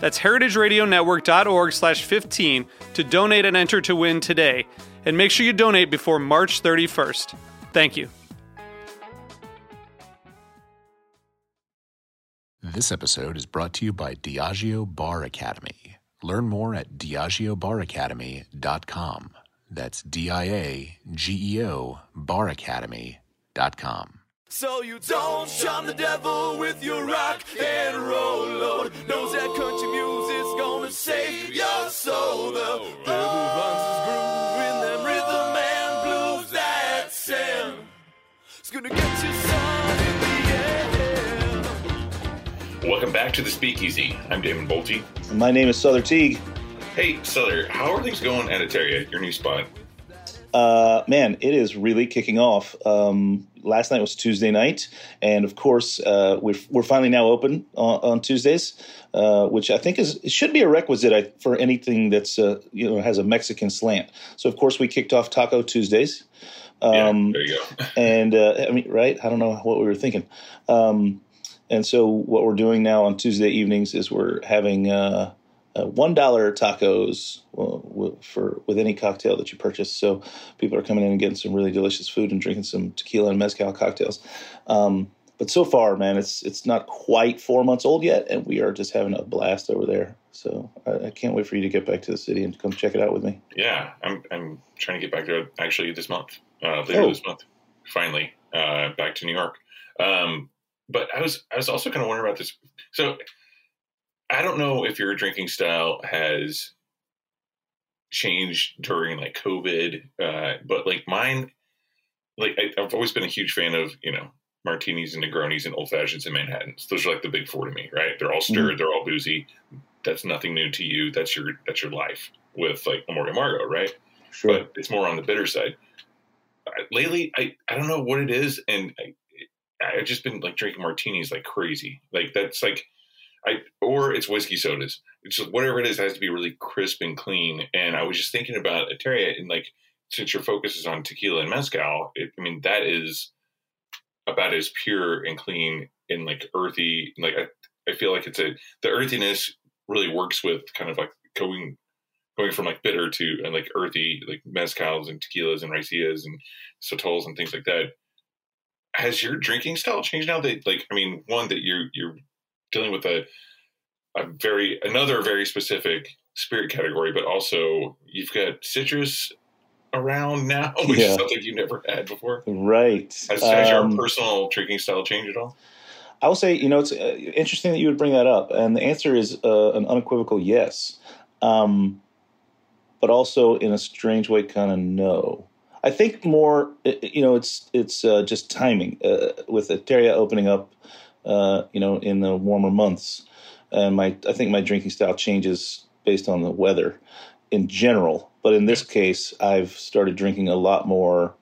That's heritageradionetwork.org/15 to donate and enter to win today. And make sure you donate before March 31st. Thank you. This episode is brought to you by Diageo Bar Academy. Learn more at diageobaracademy.com. That's D-I-A-G-E-O baracademy.com. So you don't shun the devil with your rock and roll, Lord knows that country music's gonna save your soul. The devil runs his groove in them rhythm and blues, that's him. It's gonna get you some in the air. Welcome back to The Speakeasy. I'm Damon Boelte. And my name is Sother Teague. Hey, Sother, how are things going at Atari, your new spot? Man, it is really kicking off. Last night was Tuesday night, and of course, we're finally now open on Tuesdays, which I think should be a requisite for anything that's has a Mexican slant. So of course, we kicked off Taco Tuesdays. Yeah, there you go. And I mean, right? I don't know what we were thinking. And so, what we're doing now on Tuesday evenings is we're having $1 tacos with any cocktail that you purchase. So people are coming in and getting some really delicious food and drinking some tequila and mezcal cocktails. But so far, man, it's not quite 4 months old yet, and we are just having a blast over there. So I can't wait for you to get back to the city and come check it out with me. Yeah, I'm trying to get back there actually this month, this month, finally, back to New York. But I was also kind of wondering about this. So I don't know if your drinking style has changed during like COVID, but like mine, like I've always been a huge fan of, martinis and Negronis and old fashions and Manhattans. Those are like the big four to me, right? They're all stirred. Mm-hmm. They're all boozy. That's nothing new to you. That's your life with like Amorio Margo, right? Sure. But it's more on the bitter side. Lately, I don't know what it is. And I've just been like drinking martinis like crazy. Like that's like, or it's whiskey sodas. It's just whatever it is, it has to be really crisp and clean. And I was just thinking about Atari, and like, since your focus is on tequila and mezcal, that is about as pure and clean and like earthy. Like I feel like the earthiness really works with kind of like going from like bitter to and like earthy, like mezcals and tequilas and raicillas and sotols and things like that. Has your drinking style changed now that that you're dealing with another very specific spirit category, but also you've got citrus around now, which is something you never had before. Right. Has your personal drinking style changed at all? I will say, it's interesting that you would bring that up. And the answer is an unequivocal yes. But also in a strange way, kind of no. I think more, it's just timing with Atari opening up, in the warmer months. And I think my drinking style changes based on the weather in general. But in this case, I've started drinking a lot more.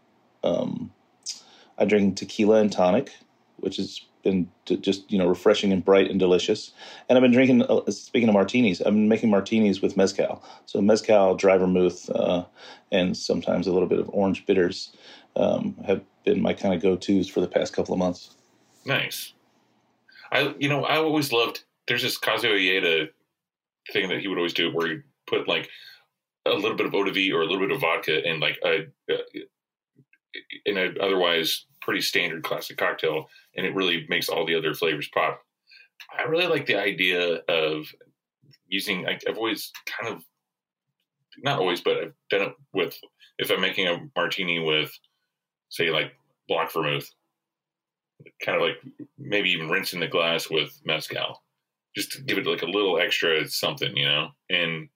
I drink tequila and tonic, which has been just, refreshing and bright and delicious. And I've been drinking, speaking of martinis, I've been making martinis with mezcal. So mezcal, dry vermouth, and sometimes a little bit of orange bitters have been my kind of go-tos for the past couple of months. Nice. I always loved, there's this Kazuo Uyeda thing that he would always do where he put like a little bit of eau de vie or a little bit of vodka in like in an otherwise pretty standard classic cocktail. And it really makes all the other flavors pop. I really like the idea of using, I've always kind of, not always, but I've done it with, if I'm making a martini with say like Blanc Vermouth, kind of like maybe even rinsing the glass with Mezcal, just to give it like a little extra something, you know? And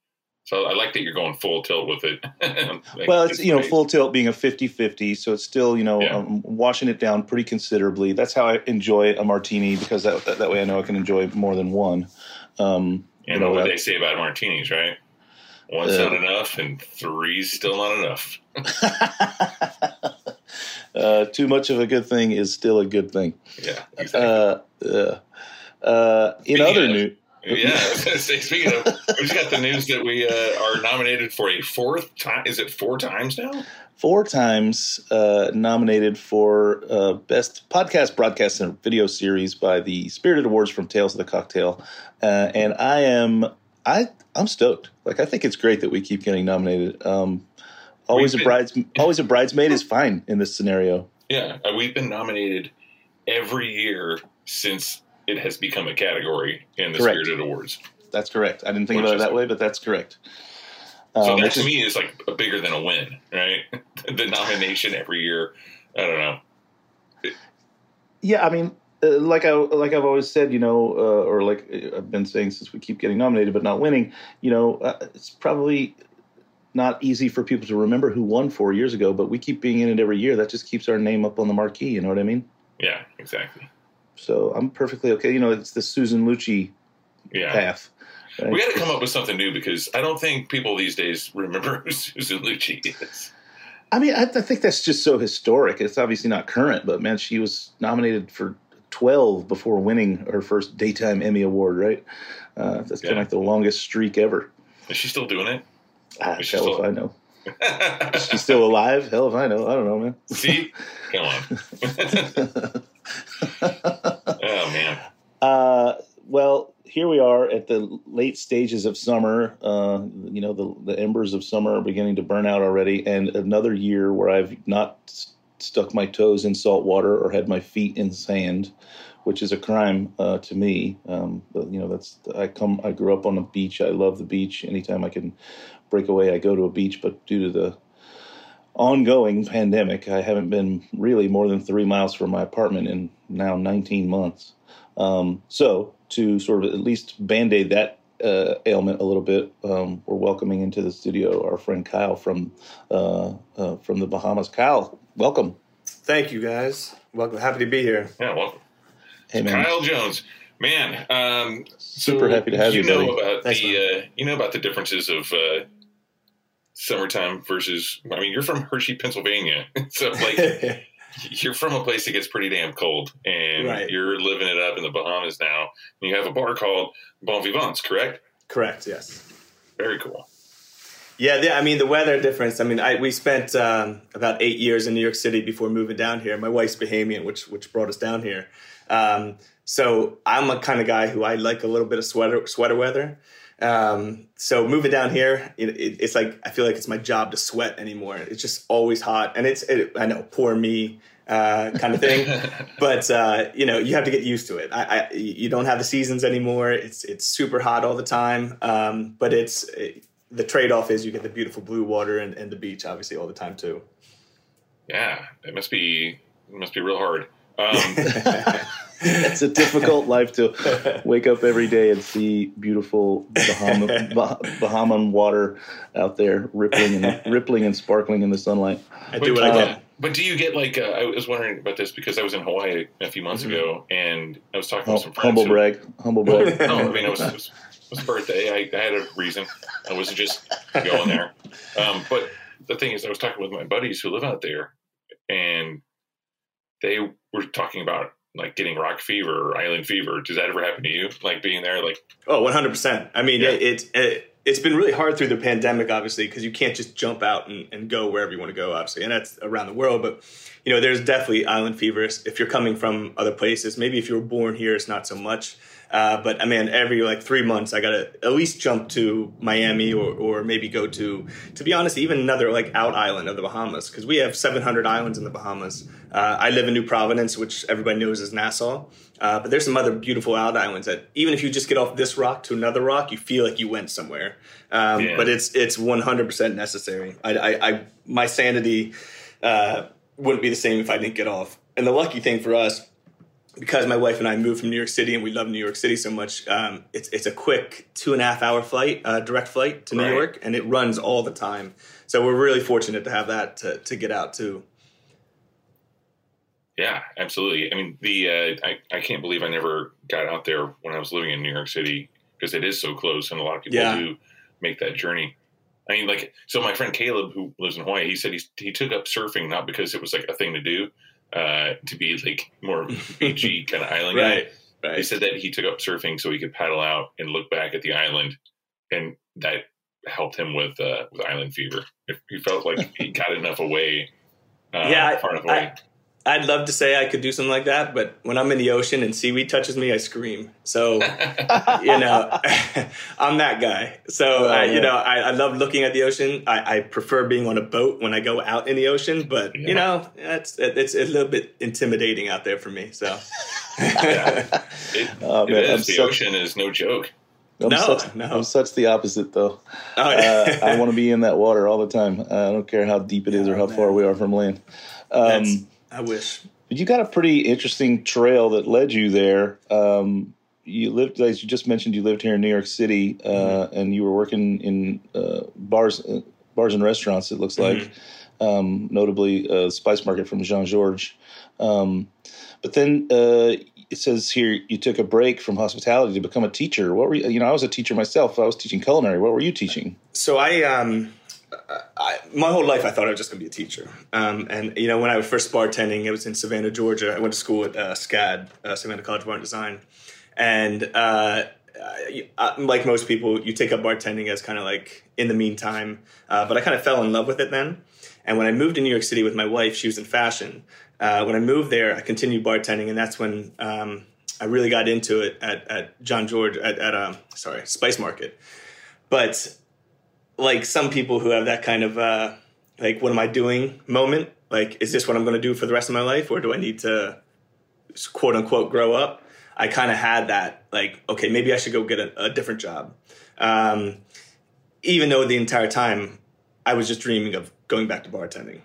so I like that you're going full tilt with it. Like, well, it's, you know, full tilt being a 50-50. So it's still, you know, washing it down pretty considerably. That's how I enjoy a martini, because that way I know I can enjoy more than one. And you know what they say about martinis, right? One's not enough and three's still not enough. Too much of a good thing is still a good thing. Yeah, exactly. In other news. Yeah, I was going to say, speaking of, we just got the news that we are nominated for a fourth time. Is it four times now? Four times nominated for Best Podcast, Broadcast, and Video Series by the Spirited Awards from Tales of the Cocktail. And I'm stoked. Like, I think it's great that we keep getting nominated. Always a bridesmaid is fine in this scenario. Yeah, we've been nominated every year since it has become a category in the Spirited Awards. That's correct. I didn't think about it that way, but that's correct. So that to me is like a bigger than a win, right? The nomination every year. I don't know. Yeah, I mean, I've always said, you know, or like I've been saying since we keep getting nominated but not winning, you know, it's probably not easy for people to remember who won 4 years ago, but we keep being in it every year. That just keeps our name up on the marquee. You know what I mean? Yeah, exactly. So I'm perfectly okay. You know, it's the Susan Lucci path. Right? We got to come up with something new, because I don't think people these days remember who Susan Lucci is. I mean, I think that's just so historic. It's obviously not current, but man, she was nominated for 12 before winning her first Daytime Emmy Award, right? That's kind of like the longest streak ever. Is she still doing it? Hell if I know. Is she still alive? Hell if I know. I don't know, man. See? Come on. Oh, man. Well, here we are at the late stages of summer. You know, the embers of summer are beginning to burn out already. And another year where I've not stuck my toes in salt water or had my feet in sand, which is a crime to me. But, you know, I grew up on a beach. I love the beach. Anytime I can break away, I go to a beach. But due to the ongoing pandemic, I haven't been really more than 3 miles from my apartment in now 19 months. So to sort of at least band-aid that ailment a little bit, we're welcoming into the studio our friend Kyle from the Bahamas. Kyle, welcome. Thank you, guys. Welcome. Happy to be here. Yeah, welcome. Hey, man. Kyle Jones. Man, super happy to have you, buddy. You know about the differences of summertime versus, I mean, you're from Hershey, Pennsylvania, so like you're from a place that gets pretty damn cold, and you're living it up in the Bahamas now. And you have a bar called Bon Vivants, correct? Correct. Yes. Very cool. Yeah. I mean, the weather difference. I mean, we spent about 8 years in New York City before moving down here. My wife's Bahamian, which brought us down here. So I'm a kind of guy who I like a little bit of sweater weather. So moving down here, it's like, I feel like it's my job to sweat anymore. It's just always hot, and I know, poor me, kind of thing, but, you know, you have to get used to it. You don't have the seasons anymore. It's super hot all the time. But the trade-off is you get the beautiful blue water and the beach obviously all the time too. Yeah. It must be real hard. It's a difficult life to wake up every day and see beautiful Bahamian water out there rippling and sparkling in the sunlight. I do what I can. But do you get like I was wondering about this because I was in Hawaii a few months ago, and I was talking to some friends. Humble brag. No, I mean, it was birthday. I had a reason. I wasn't just going there. But the thing is, I was talking with my buddies who live out there, and they were talking about like getting rock fever or island fever. Does that ever happen to you? Like being there, like... Oh, 100%. I mean, it's been really hard through the pandemic, obviously, because you can't just jump out and go wherever you want to go, obviously. And that's around the world. But, you know, there's definitely island fever if you're coming from other places. Maybe if you were born here, it's not so much. But, I mean, every like 3 months, I got to at least jump to Miami or maybe go to be honest, even another like out island of the Bahamas, because we have 700 islands in the Bahamas. I live in New Providence, which everybody knows is Nassau. But there's some other beautiful out islands that even if you just get off this rock to another rock, you feel like you went somewhere. But it's 100% necessary. My sanity wouldn't be the same if I didn't get off. And the lucky thing for us, because my wife and I moved from New York City and we love New York City so much, it's a quick 2.5 hour flight, direct flight to New York, and it runs all the time. So we're really fortunate to have that to get out too. Yeah, absolutely. I mean, I can't believe I never got out there when I was living in New York City because it is so close, and a lot of people do make that journey. I mean, like, so my friend Caleb, who lives in Hawaii, he said he took up surfing not because it was like a thing to do, to be like more beachy kind of island guy. Right. He said that he took up surfing so he could paddle out and look back at the island, and that helped him with island fever. He felt like he got enough away. I'd love to say I could do something like that, but when I'm in the ocean and seaweed touches me, I scream. So, you know, I'm that guy. So, I love looking at the ocean. I prefer being on a boat when I go out in the ocean, but, you know, it's a little bit intimidating out there for me. So, the ocean is no joke. I'm such the opposite, though. Oh, yeah. I want to be in that water all the time. I don't care how deep it is or how far we are from land. I wish. You got a pretty interesting trail that led you there. You lived, as you just mentioned, you lived here in New York City, and you were working in bars and restaurants, it looks like, notably Spice Market from Jean-Georges. But then it says here you took a break from hospitality to become a teacher. What were you? You know, I was a teacher myself. I was teaching culinary. What were you teaching? So I my whole life I thought I was just going to be a teacher. And, you know, when I was first bartending, it was in Savannah, Georgia. I went to school at SCAD, Savannah College of Art and Design. And like most people, you take up bartending as kind of like in the meantime. But I kind of fell in love with it then. And when I moved to New York City with my wife, she was in fashion. When I moved there, I continued bartending. And that's when I really got into it at Jean-Georges, at Spice Market. But like some people who have that kind of, like, what am I doing moment? Like, is this what I'm going to do for the rest of my life? Or do I need to, quote unquote, grow up? I kind of had that, like, okay, maybe I should go get a different job. Even though the entire time I was just dreaming of going back to bartending.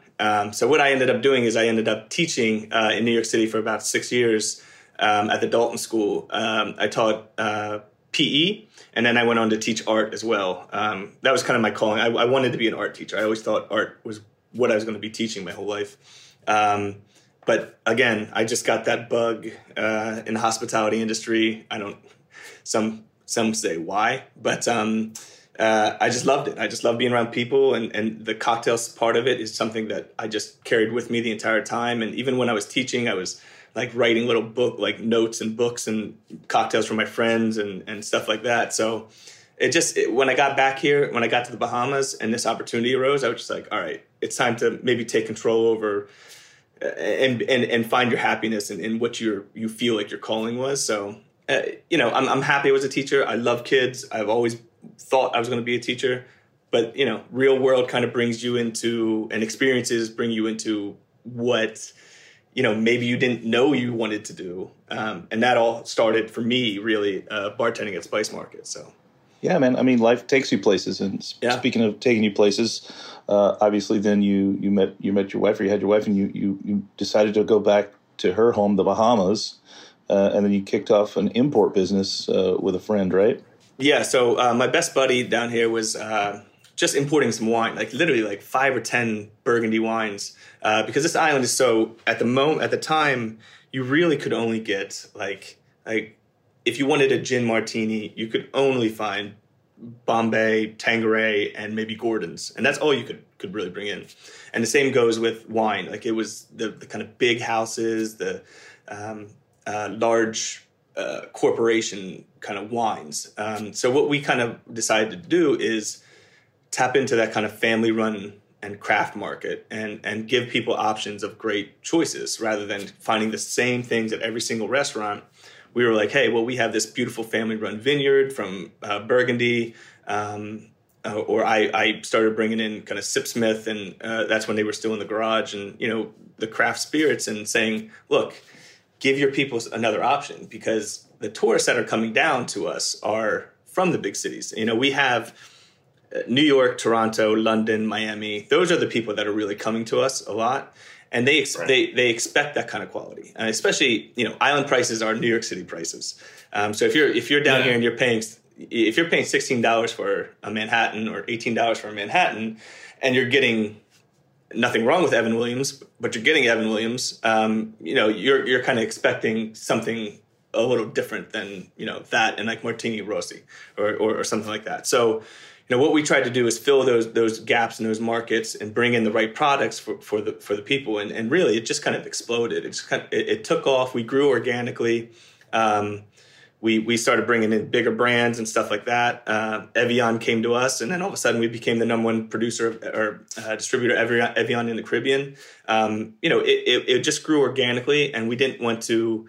So what I ended up doing is I ended up teaching in New York City for about 6 years at the Dalton School. I taught PE, and then I went on to teach art as well. That was kind of my calling. I wanted to be an art teacher. I always thought art was what I was going to be teaching my whole life. But again, I just got that bug in the hospitality industry. I don't. Some say why, but I just loved it. I just loved being around people, and the cocktails part of it is something that I just carried with me the entire time. And even when I was teaching, I was like writing little notes and books and cocktails for my friends and stuff like that. So when I got back here, when I got to the Bahamas and this opportunity arose, I was just like, all right, it's time to maybe take control over and find your happiness in what you feel like your calling was. So, you know, I'm happy I was a teacher. I love kids. I've always thought I was going to be a teacher, but you know, real world kind of brings you into, and experiences bring you into what, you know, maybe you didn't know you wanted to do. And that all started for me, really, bartending at Spice Market. So, yeah, man. I mean, life takes you places. And speaking of taking you places, obviously then you met your wife, or you had your wife, and you decided to go back to her home, the Bahamas. And then you kicked off an import business with a friend, right? Yeah. So my best buddy down here was just importing some wine, like literally like 5 or 10 Burgundy wines, because this island is so, at the time, you really could only get like if you wanted a gin martini, you could only find Bombay, Tanqueray, and maybe Gordon's, and that's all you could really bring in. And the same goes with wine. Like it was the kind of big houses, the large corporation kind of wines. So what we kind of decided to do is tap into that kind of family run and craft market and give people options of great choices rather than finding the same things at every single restaurant. We were like, hey, well, we have this beautiful family run vineyard from Burgundy. Or I started bringing in kind of Sipsmith, and that's when they were still in the garage, and, you know, the craft spirits, and saying, look, give your people another option, because the tourists that are coming down to us are from the big cities. You know, we have New York, Toronto, London, Miami. Those are the people that are really coming to us a lot. And they they expect that kind of quality, and especially, you know, island prices are New York City prices. So if you're down here and you're paying $16 for a Manhattan or $18 for a Manhattan, and you're getting nothing wrong with Evan Williams, but you're getting Evan Williams, you know, you're kind of expecting something a little different than, you know, that and like Martini Rossi or something like that. So, you know, what we tried to do is fill those gaps in those markets and bring in the right products for the people. And really, it just kind of exploded. It just kind of, it took off. We grew organically. We started bringing in bigger brands and stuff like that. Evian came to us, and then all of a sudden we became the number one producer or distributor of Evian in the Caribbean. You know, it just grew organically, and we didn't want to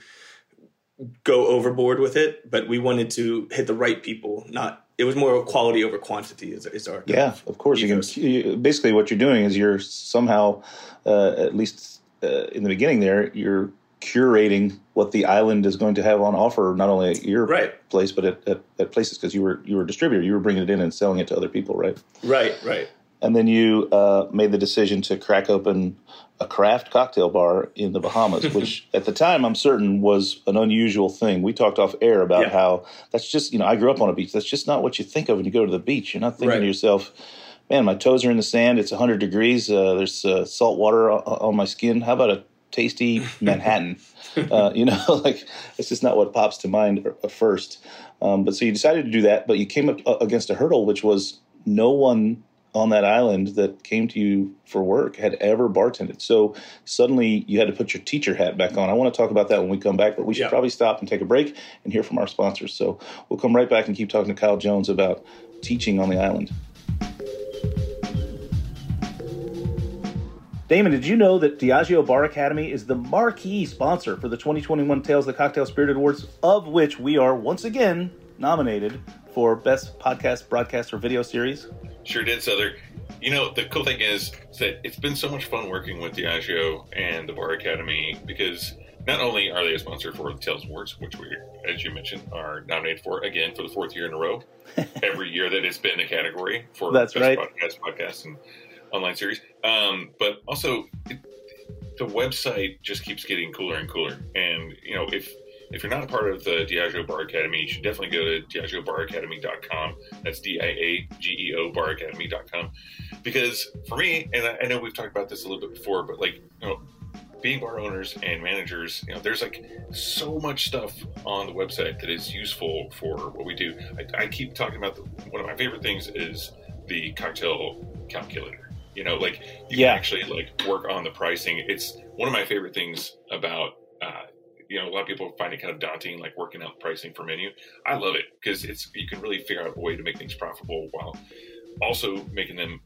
go overboard with it, but we wanted to hit the right people. Not it was more quality over quantity is our of course ethos. Basically what you're doing is you're somehow at least in the beginning there you're curating what the island is going to have on offer, not only at your place, but at places, because you were a distributor. You were bringing it in and selling it to other people, right? Right. And then you made the decision to crack open a craft cocktail bar in the Bahamas, which at the time I'm certain was an unusual thing. We talked off air about how that's just, you know, I grew up on a beach. That's just not what you think of when you go to the beach. You're not thinking to yourself, man, my toes are in the sand. It's 100 degrees. There's salt water on my skin. How about a tasty Manhattan? You know, like it's just not what pops to mind at first. But so you decided to do that, but you came up against a hurdle, which was no one on that island that came to you for work had ever bartended. So suddenly you had to put your teacher hat back on. I want to talk about that when we come back, but we should probably stop and take a break and hear from our sponsors. So we'll come right back and keep talking to Kyle Jones about teaching on the island. Damon, did you know that Diageo Bar Academy is the marquee sponsor for the 2021 Tales of the Cocktail Spirited Awards, of which we are once again nominated for Best Podcast, Broadcast, or Video Series? Sure did, Sother. You know, the cool thing is that it's been so much fun working with Diageo and the Bar Academy, because not only are they a sponsor for the Tales Awards, which we, as you mentioned, are nominated for, again, for the fourth year in a row, every year that it's been a category for Best Podcast, and online series, but also the website just keeps getting cooler and cooler. And you know, if you're not a part of the Diageo Bar Academy, you should definitely go to diageobaracademy.com. That's Diageo Bar Academy.com. Because for me, and I know we've talked about this a little bit before, but like, you know, being bar owners and managers, you know, there's like so much stuff on the website that is useful for what we do. I keep talking about one of my favorite things is the cocktail calculator. You know, like you can actually like work on the pricing. It's one of my favorite things about, you know, a lot of people find it kind of daunting, like working out pricing for menu. I love it because you can really figure out a way to make things profitable while also making them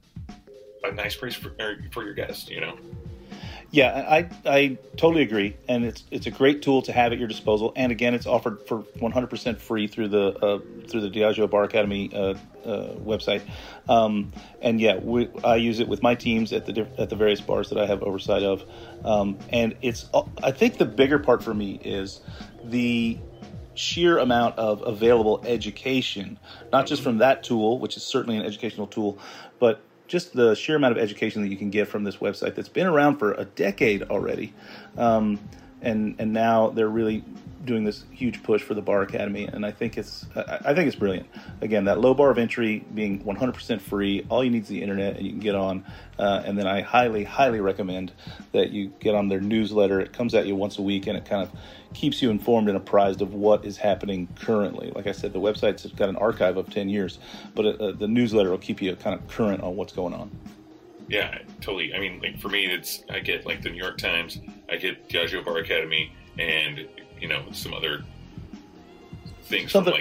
a nice price for your guests, you know? Yeah, I totally agree. And it's a great tool to have at your disposal. And again, it's offered for 100% free through the Diageo Bar Academy website. And yeah, I use it with my teams at the various bars that I have oversight of. And it's, I think the bigger part for me is the sheer amount of available education, not just from that tool, which is certainly an educational tool, but just the sheer amount of education that you can get from this website that's been around for a decade already. And now they're really doing this huge push for the Bar Academy. And I think it's brilliant. Again, that low bar of entry being 100% free, all you need is the internet and you can get on. And then I highly, highly recommend that you get on their newsletter. It comes at you once a week and it kind of keeps you informed and apprised of what is happening currently. Like I said, the website's got an archive of 10 years, but the newsletter will keep you kind of current on what's going on. Yeah, totally. I mean, like for me, I get like the New York Times, I get Diageo Bar Academy, and you know, some other things. Something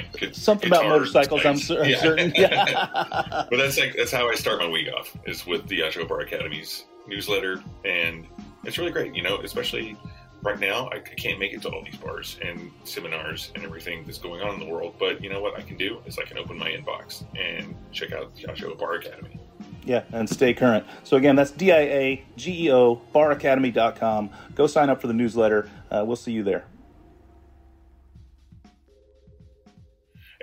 about motorcycles, I'm certain. Yeah. But that's how I start my week off, is with the Diageo Bar Academy's newsletter. And it's really great, you know, especially right now. I can't make it to all these bars and seminars and everything that's going on in the world. But you know what I can do is I can open my inbox and check out the Diageo Bar Academy. Yeah, and stay current. So again, that's Diageo baracademy.com. Go sign up for the newsletter. We'll see you there.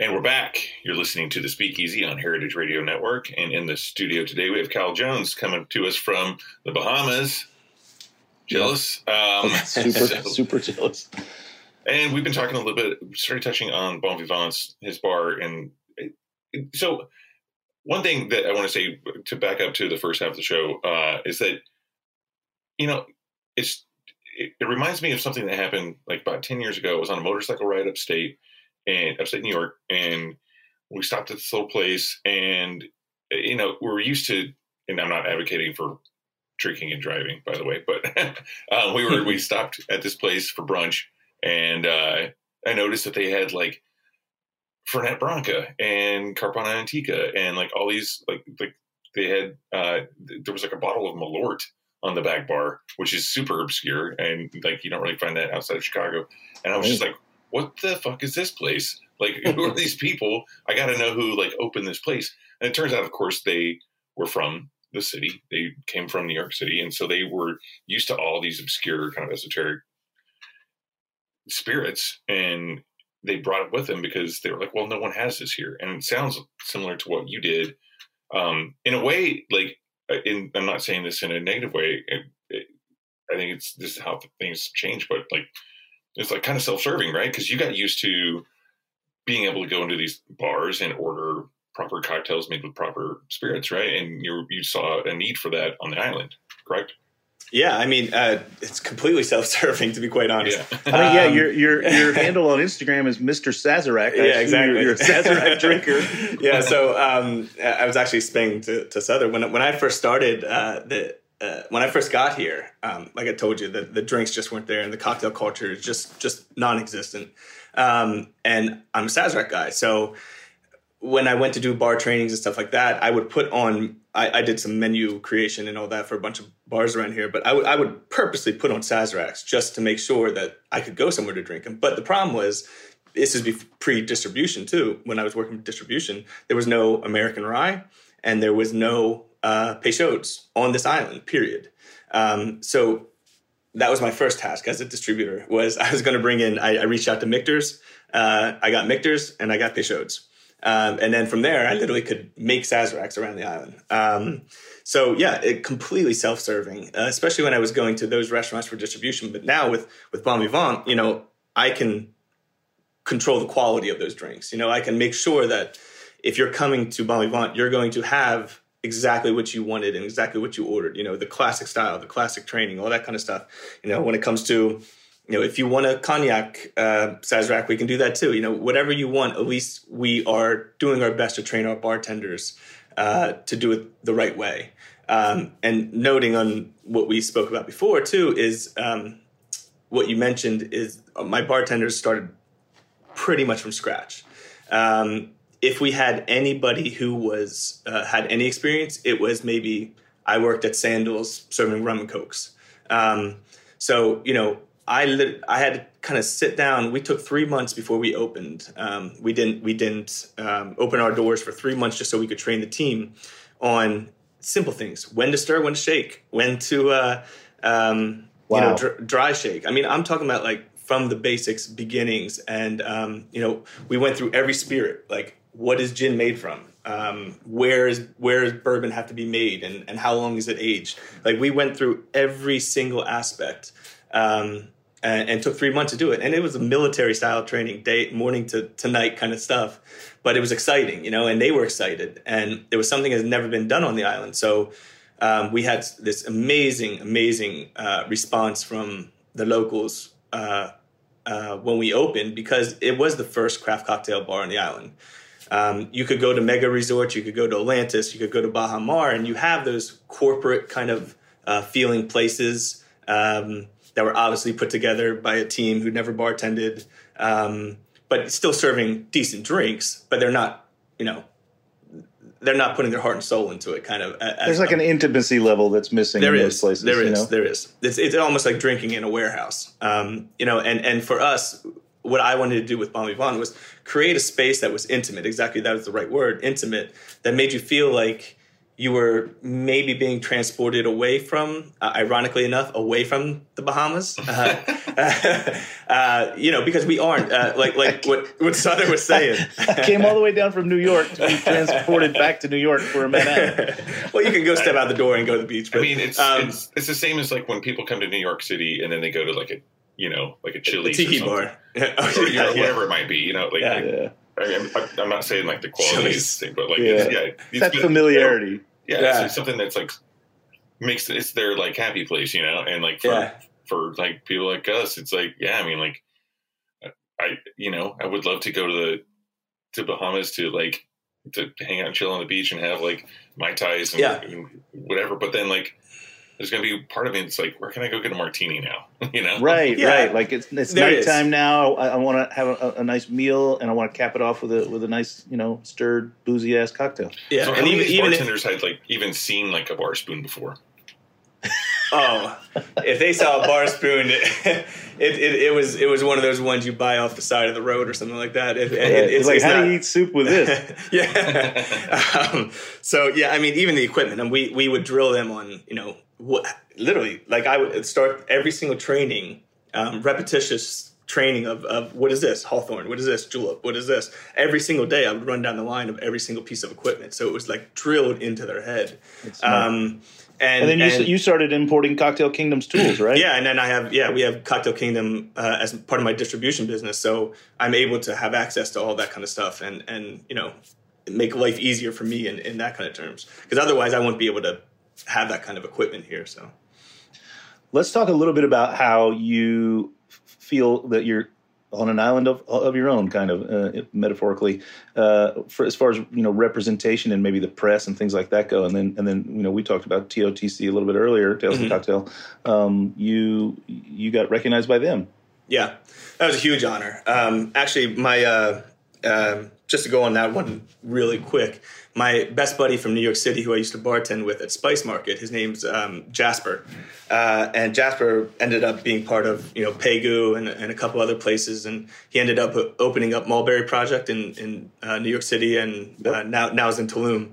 And we're back. You're listening to The Speakeasy on Heritage Radio Network. And in the studio today, we have Kyle Jones coming to us from the Bahamas. Jealous? Super jealous. And we've been talking a little bit, started touching on Bon Vivants, his bar. And so one thing that I want to say to back up to the first half of the show is that, you know, it reminds me of something that happened like about 10 years ago. It was on a motorcycle ride upstate New York, and we stopped at this little place, and you know, we're used to, and I'm not advocating for drinking and driving, by the way, but we stopped at this place for brunch, and I noticed that they had like Fernet Branca and Carpana Antica and like all these like they had there was like a bottle of Malort on the back bar, which is super obscure, and like you don't really find that outside of Chicago. And I was just like, what the fuck is this place? Like, who are these people? I got to know who, like, opened this place. And it turns out, of course, they were from the city. They came from New York City. And so they were used to all these obscure kind of esoteric spirits. And they brought it with them because they were like, well, no one has this here. And it sounds similar to what you did. In a way, like, I'm not saying this in a negative way. I think this is how things change. But, like, it's like kind of self-serving, right? Because you got used to being able to go into these bars and order proper cocktails made with proper spirits, right? And you saw a need for that on the island, correct? Yeah, I mean, it's completely self-serving, to be quite honest. Yeah. I mean, yeah, your handle on Instagram is Mr. Sazerac. Yeah, exactly. You're a Sazerac drinker. Yeah, so I was actually speaking to Sother when I first started when I first got here, like I told you, the drinks just weren't there, and the cocktail culture is just non-existent. And I'm a Sazerac guy, so when I went to do bar trainings and stuff like that, I would put on. I did some menu creation and all that for a bunch of bars around here, but I would purposely put on Sazeracs just to make sure that I could go somewhere to drink them. But the problem was, this is pre-distribution too. When I was working with distribution, there was no American rye, and there was no Peychaud's on this island, period. So that was my first task as a distributor, was I was going to bring in, I reached out to Michter's, I got Michter's, and I got Peychaud's. And then from there, I literally could make Sazeracs around the island. So yeah, it completely self-serving, especially when I was going to those restaurants for distribution. But now with Bon Vivant, you know, I can control the quality of those drinks. You know, I can make sure that if you're coming to Bon Vivant, you're going to have exactly what you wanted and exactly what you ordered, you know, the classic style, the classic training, all that kind of stuff. You know, when it comes to, you know, if you want a cognac Sazerac, we can do that too. You know, whatever you want, at least we are doing our best to train our bartenders to do it the right way. And noting on what we spoke about before too is what you mentioned is my bartenders started pretty much from scratch. If we had anybody who was had any experience, it was maybe I worked at Sandals serving rum and cokes. So, you know, I had to kind of sit down. We took 3 months before we opened. We didn't open our doors for 3 months just so we could train the team on simple things: when to stir, when to shake, when to dry shake. I mean, I'm talking about like from the basics, beginnings, and you know, we went through every spirit, like. What is gin made from? Where does bourbon have to be made, and how long is it aged? Like, we went through every single aspect, and took 3 months to do it. And it was a military style training, day morning to night kind of stuff, but it was exciting, you know. And they were excited, and it was something that's never been done on the island. So we had this amazing response from the locals when we opened, because it was the first craft cocktail bar on the island. You could go to mega resorts, you could go to Atlantis, you could go to Baja Mar, and you have those corporate kind of feeling places that were obviously put together by a team who never bartended, but still serving decent drinks, but they're not, you know, they're not putting their heart and soul into it, kind of. There's like an intimacy level that's missing in those places. There is. It's almost like drinking in a warehouse, you know, and for us, what I wanted to do with Bon Vivant was create a space that was intimate. Exactly, that was the right word, intimate, that made you feel like you were maybe being transported away from, ironically enough, away from the Bahamas. You know, because we aren't like what Sother was saying. I came all the way down from New York to be transported back to New York for a minute. Well, you can go step out the door and go to the beach. But, I mean, it's the same as like when people come to New York City and then they go to like a, you know, like a Chili's tiki bar, or you know, whatever it might be. You know, like. Yeah. I mean, I'm not saying like the quality is the same, but like it's that familiarity. It's something that's like makes it's their like happy place, you know. And like for like people like us, it's like I mean, like I you know, I would love to go to the Bahamas to like to hang out and chill on the beach and have like Mai Tais and, and whatever. But then like there's gonna be part of me that's like, where can I go get a martini now? You know, right. Like it's nighttime now. I want to have a nice meal, and I want to cap it off with a nice, you know, stirred boozy ass cocktail. Yeah, so and even bartenders had like even seen like a bar spoon before. Oh, if they saw a bar spoon, it was one of those ones you buy off the side of the road or something like that. It's like, how do you eat soup with this? I mean, even the equipment, and we would drill them on, you know, literally, like I would start every single training, repetitious training of what is this? Hawthorn, what is this? Julep, what is this? Every single day I would run down the line of every single piece of equipment. So it was like drilled into their head. And then you started importing Cocktail Kingdom's tools, right? Yeah, and then we have Cocktail Kingdom as part of my distribution business. So I'm able to have access to all that kind of stuff and you know, make life easier for me in that kind of terms. Because otherwise I wouldn't be able to have that kind of equipment here. So let's talk a little bit about how you feel that you're on an island of your own, kind of metaphorically, for as far as, you know, representation and maybe the press and things like that go. And then you know, we talked about TOTC a little bit earlier, Tales of the Cocktail. You got recognized by them. Yeah, that was a huge honor. Actually, my just to go on that one really quick, my best buddy from New York City, who I used to bartend with at Spice Market, his name's Jasper. And Jasper ended up being part of, you know, Pegu and a couple other places. And he ended up opening up Mulberry Project in New York City and now is in Tulum.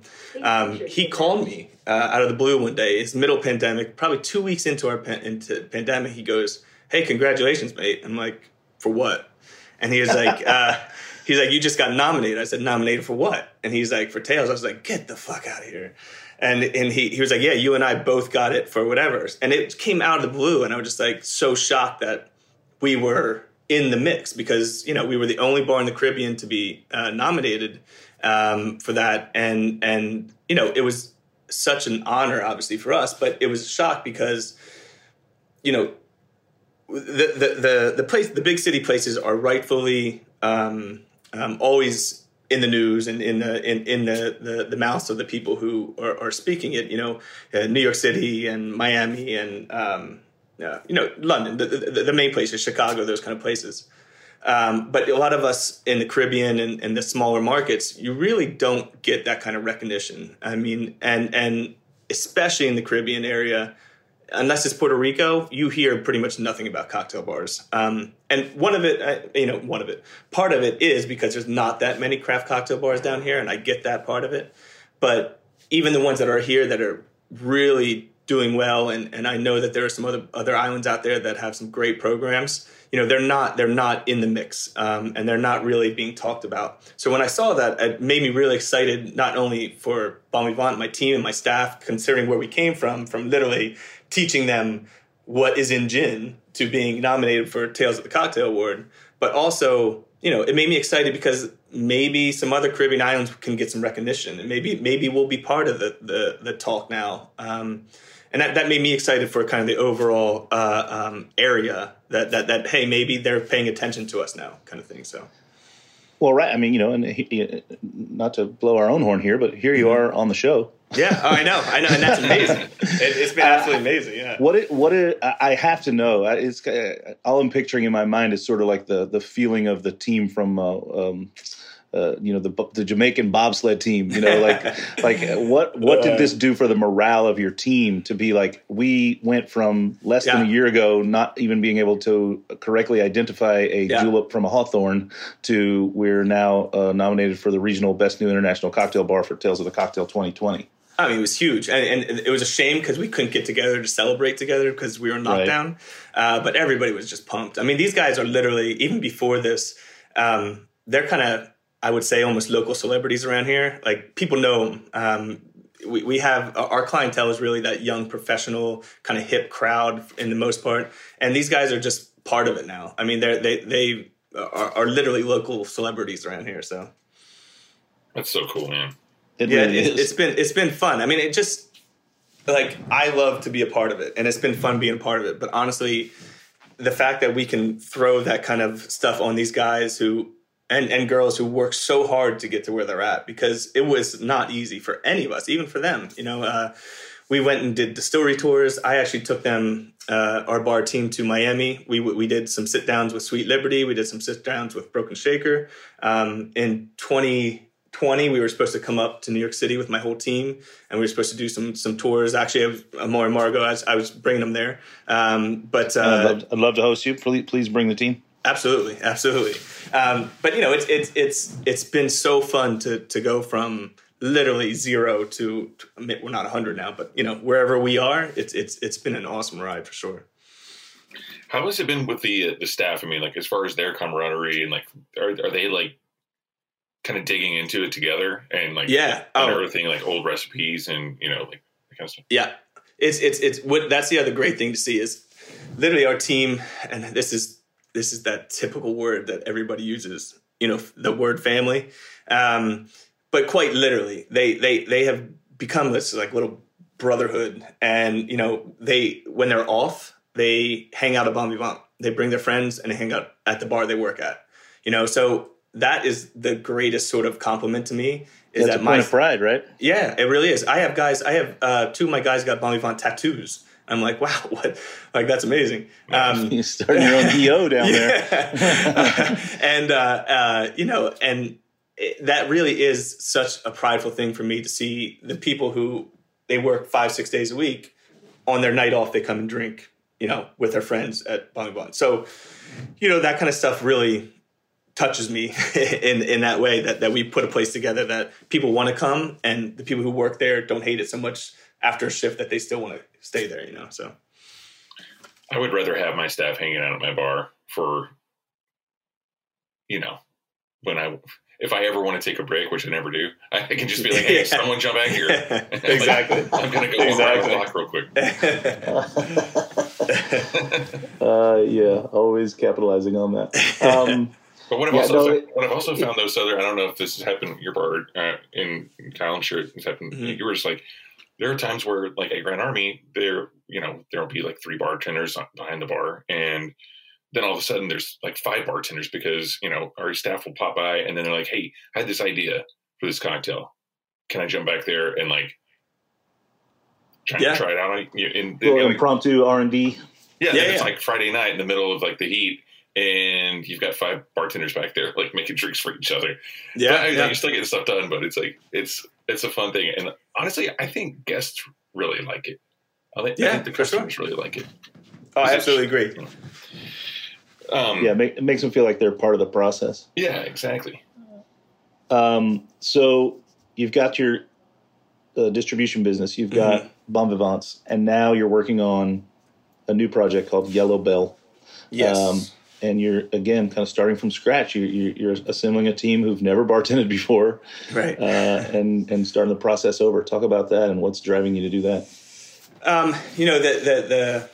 He called me out of the blue one day, it's middle pandemic, probably 2 weeks into our pandemic. He goes, "Hey, congratulations, mate." I'm like, "For what?" And he was like, he's like, "You just got nominated." I said, "Nominated for what?" And he's like, "For Tales." I was like, "Get the fuck out of here." And he was like, "Yeah, you and I both got it for whatever." And it came out of the blue. And I was just like so shocked that we were in the mix because, you know, we were the only bar in the Caribbean to be nominated for that. And, you know, it was such an honor, obviously, for us. But it was a shock because, you know, the big city places are rightfully always in the news and in the mouths of the people who are speaking it, you know, New York City and Miami and, you know, London, the main places, Chicago, those kind of places. But a lot of us in the Caribbean and the smaller markets, you really don't get that kind of recognition. I mean, and especially in the Caribbean area, unless it's Puerto Rico, you hear pretty much nothing about cocktail bars. And part of it is because there's not that many craft cocktail bars down here, and I get that part of it. But even the ones that are here that are really doing well, and I know that there are some other islands out there that have some great programs, you know, they're not in the mix, and they're not really being talked about. So when I saw that, it made me really excited, not only for Bon Vivant, my team and my staff, considering where we came from literally teaching them what is in gin to being nominated for Tales of the Cocktail Award. But also, you know, it made me excited because maybe some other Caribbean islands can get some recognition. And maybe we'll be part of the talk now. And that made me excited for kind of the overall area that hey, maybe they're paying attention to us now kind of thing, so. Well, right. I mean, you know, and not to blow our own horn here, but here you are on the show. Yeah, oh, I know, and that's amazing. It's been absolutely amazing. Yeah. What? I have to know. It's all I'm picturing in my mind is sort of like the feeling of the team from, you know, the Jamaican bobsled team. You know, like what did this do for the morale of your team to be like? We went from less than a year ago not even being able to correctly identify a julep from a hawthorn to we're now nominated for the regional best new international cocktail bar for Tales of the Cocktail 2020. I mean, it was huge, and it was a shame because we couldn't get together to celebrate together because we were in lockdown. But everybody was just pumped. I mean, these guys are literally, even before this, they're kind of, I would say, almost local celebrities around here. Like, people know them. We have, our clientele is really that young, professional, kind of hip crowd in the most part. And these guys are just part of it now. I mean, they are literally local celebrities around here. So that's so cool, man. It's been fun. I mean, it just, like, I love to be a part of it, and it's been fun being a part of it. But honestly, the fact that we can throw that kind of stuff on these guys who, and girls who work so hard to get to where they're at, because it was not easy for any of us, even for them. You know, we went and did distillery tours. I actually took them, our bar team, to Miami. We did some sit downs with Sweet Liberty. We did some sit downs with Broken Shaker. In 2020, we were supposed to come up to New York City with my whole team, and we were supposed to do some tours. Actually, Amorio Margo, I was bringing them there. I'd love to host you. Please bring the team. Absolutely, absolutely. But you know, it's been so fun to go from literally zero to, we're not 100 now, but you know, wherever we are, it's been an awesome ride for sure. How has it been with the staff? I mean, like, as far as their camaraderie and like, are they like kind of digging into it together and like unearthing like old recipes and, you know, like that kind of stuff? Yeah, that's the other great thing to see is literally our team, and this is that typical word that everybody uses, you know, the word family. But quite literally, they have become this like little brotherhood. And, you know, when they're off, they hang out at Bon Vivant. They bring their friends and they hang out at the bar they work at, you know. So that is the greatest sort of compliment to me. Is that's that a point of pride, right? Yeah, it really is. I have two of my guys got Bon Vivant tattoos. I'm like, wow, what? Like, that's amazing. You're starting your own EO down there. You know, and that really is such a prideful thing for me to see the people who they work 5-6 days a week. On their night off, they come and drink, you know, with their friends at Bon Vivant. So, you know, that kind of stuff really touches me in that way that we put a place together that people want to come, and the people who work there don't hate it so much after a shift that they still want to stay there, you know. So I would rather have my staff hanging out at my bar for, you know, if I ever want to take a break, which I never do, I can just be like, hey, someone jump out here. Exactly. Like, I'm going to go walk around the clock real quick. Yeah, always capitalizing on that. But what I've also found, though, Sother, I don't know if this has happened at your bar, in Kyle, I'm sure it's happened mm-hmm. at yours, like, there are times where, like, at Grand Army, there'll be like 3 bartenders behind the bar, and then all of a sudden there's like 5 bartenders because, you know, our staff will pop by and then they're like, hey, I had this idea for this cocktail. Can I jump back there and like try it out on you? And impromptu R&D. Yeah. It's like Friday night in the middle of like the heat, and you've got 5 bartenders back there like making drinks for each other. Yeah, but, I mean, you're still getting stuff done, but it's like it's a fun thing. And honestly, I think guests really like it. I think the customers really like it. Oh, I absolutely agree. You know. It makes them feel like they're part of the process. Yeah, exactly. So you've got your distribution business. You've got mm-hmm. Bon Vivants. And now you're working on a new project called Yellow Bell. Yes. And you're, again, kind of starting from scratch. You're assembling a team who've never bartended before, right? And starting the process over. Talk about that and what's driving you to do that. You know, the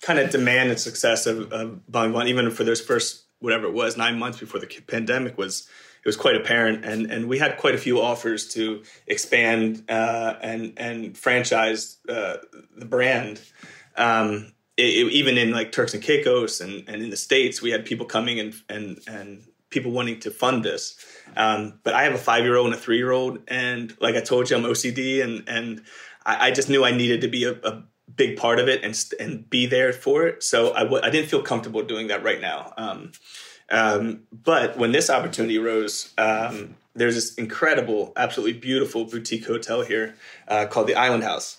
kind of demand and success of Bon Vivant, even for those first, whatever it was, 9 months before the pandemic, was quite apparent. And we had quite a few offers to expand and franchise the brand. Even in like Turks and Caicos and in the States, we had people coming and people wanting to fund this. But I have a 5-year-old and a 3-year-old. And like I told you, I'm OCD. And I just knew I needed to be a big part of it and be there for it. So I didn't feel comfortable doing that right now. But when this opportunity arose, there's this incredible, absolutely beautiful boutique hotel here called the Island House.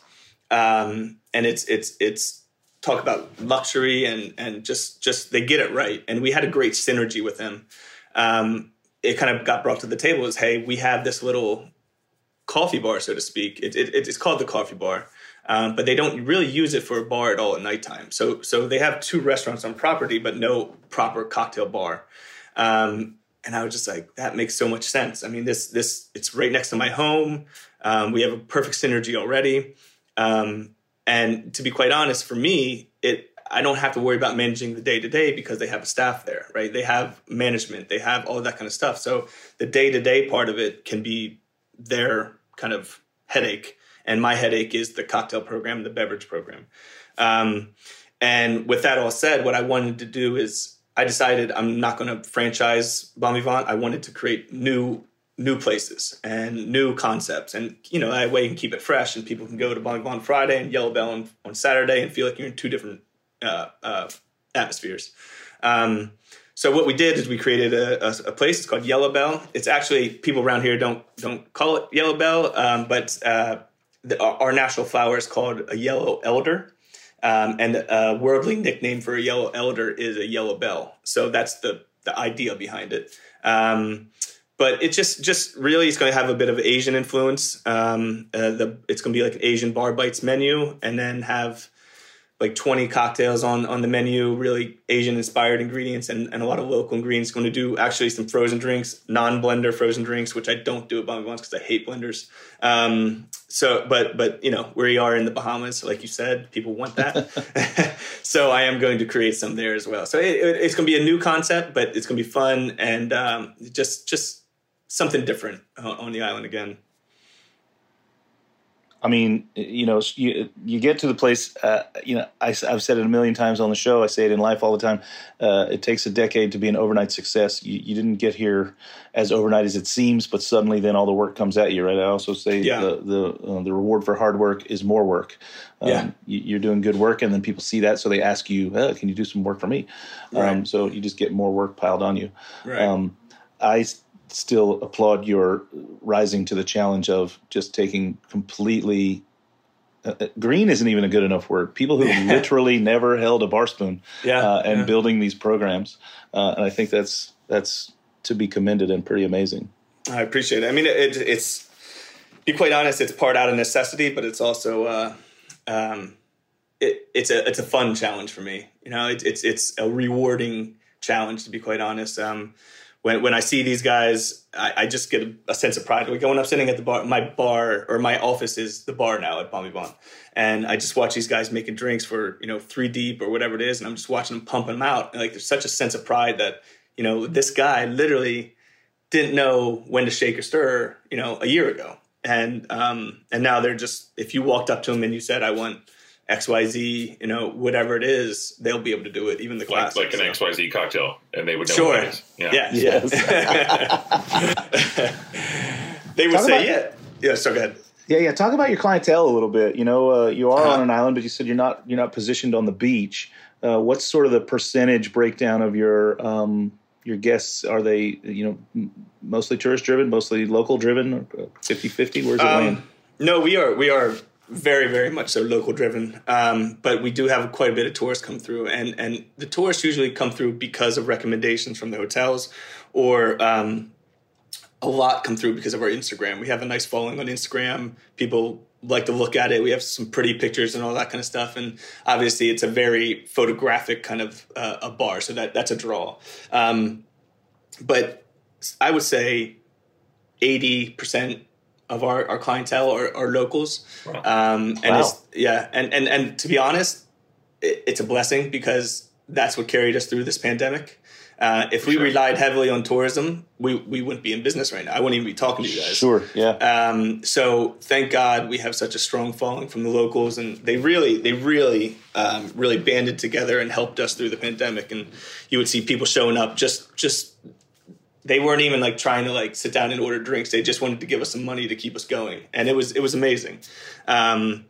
And it's talk about luxury and just they get it right. And we had a great synergy with them. It kind of got brought to the table as, hey, we have this little coffee bar, so to speak. It's called the coffee bar, but they don't really use it for a bar at all at nighttime. So they have two restaurants on property, but no proper cocktail bar. And I was just like, that makes so much sense. I mean, this it's right next to my home. We have a perfect synergy already. And to be quite honest, for me, I don't have to worry about managing the day-to-day because they have a staff there, right? They have management. They have all that kind of stuff. So the day-to-day part of it can be their kind of headache. And my headache is the cocktail program, the beverage program. And with that all said, what I wanted to do is I decided I'm not going to franchise Bon Vivant. I wanted to create new places and new concepts. And, you know, that way you can keep it fresh and people can go to Bon Vivant Friday and Yellow Bell on Saturday and feel like you're in two different atmospheres. So what we did is we created a place. It's called Yellow Bell. It's actually, people around here don't call it Yellow Bell, but our national flower is called a Yellow Elder. And a worldly nickname for a yellow elder is a yellow bell. So that's the idea behind it. But it just really it's going to have a bit of Asian influence. It's going to be like an Asian bar bites menu and then have like 20 cocktails on the menu, really Asian-inspired ingredients and a lot of local ingredients. Going to do actually some frozen drinks, non-blender frozen drinks, which I don't do at Bon Vivants because I hate blenders. But you know, we are in the Bahamas, like you said, people want that. So I am going to create some there as well. So it's going to be a new concept, but it's going to be fun and just something different on the island again. I mean, you know, you get to the place, you know, I've said it a million times on the show. I say it in life all the time. It takes a decade to be an overnight success. You didn't get here as overnight as it seems, but suddenly then all the work comes at you, right? I also say the reward for hard work is more work. You're doing good work, and then people see that, so they ask you, can you do some work for me? Right. So you just get more work piled on you. Right. I still applaud your rising to the challenge of just taking completely green isn't even a good enough word. People who literally never held a bar spoon building these programs. And I think that's to be commended and pretty amazing. I appreciate it. I mean, it's be quite honest, it's part out of necessity, but it's also, it's a fun challenge for me. You know, it's a rewarding challenge to be quite honest. When I see these guys, I just get a sense of pride. Like when I'm sitting at the bar, my bar or my office is the bar now at Bon Vivant. And I just watch these guys making drinks for, you know, three deep or whatever it is. And I'm just watching them pumping them out. And like there's such a sense of pride that, you know, this guy literally didn't know when to shake or stir, you know, a year ago. And now they're just, if you walked up to him and you said, I want XYZ, you know, whatever it is, they'll be able to do it, even the class. Like an XYZ cocktail, and they would know what it is. They would so go ahead. Yeah, talk about your clientele a little bit. You know, you are on an island, but you said you're not positioned on the beach. What's sort of the percentage breakdown of your guests? Are they, you know, mostly tourist-driven, mostly local-driven, 50-50? Where's it land? No, we are very, very much so local driven. But we do have quite a bit of tourists come through and the tourists usually come through because of recommendations from the hotels or a lot come through because of our Instagram. We have a nice following on Instagram. People like to look at it. We have some pretty pictures and all that kind of stuff. And obviously it's a very photographic kind of a bar. So that's a draw. But I would say 80% of our clientele are locals. Wow. And to be honest, it's a blessing because that's what carried us through this pandemic. If we relied heavily on tourism, we wouldn't be in business right now. I wouldn't even be talking to you guys. Sure, yeah. So thank God we have such a strong following from the locals, and they really banded together and helped us through the pandemic. And you would see people showing up just they weren't even like trying to like sit down and order drinks. They just wanted to give us some money to keep us going. And it was amazing. So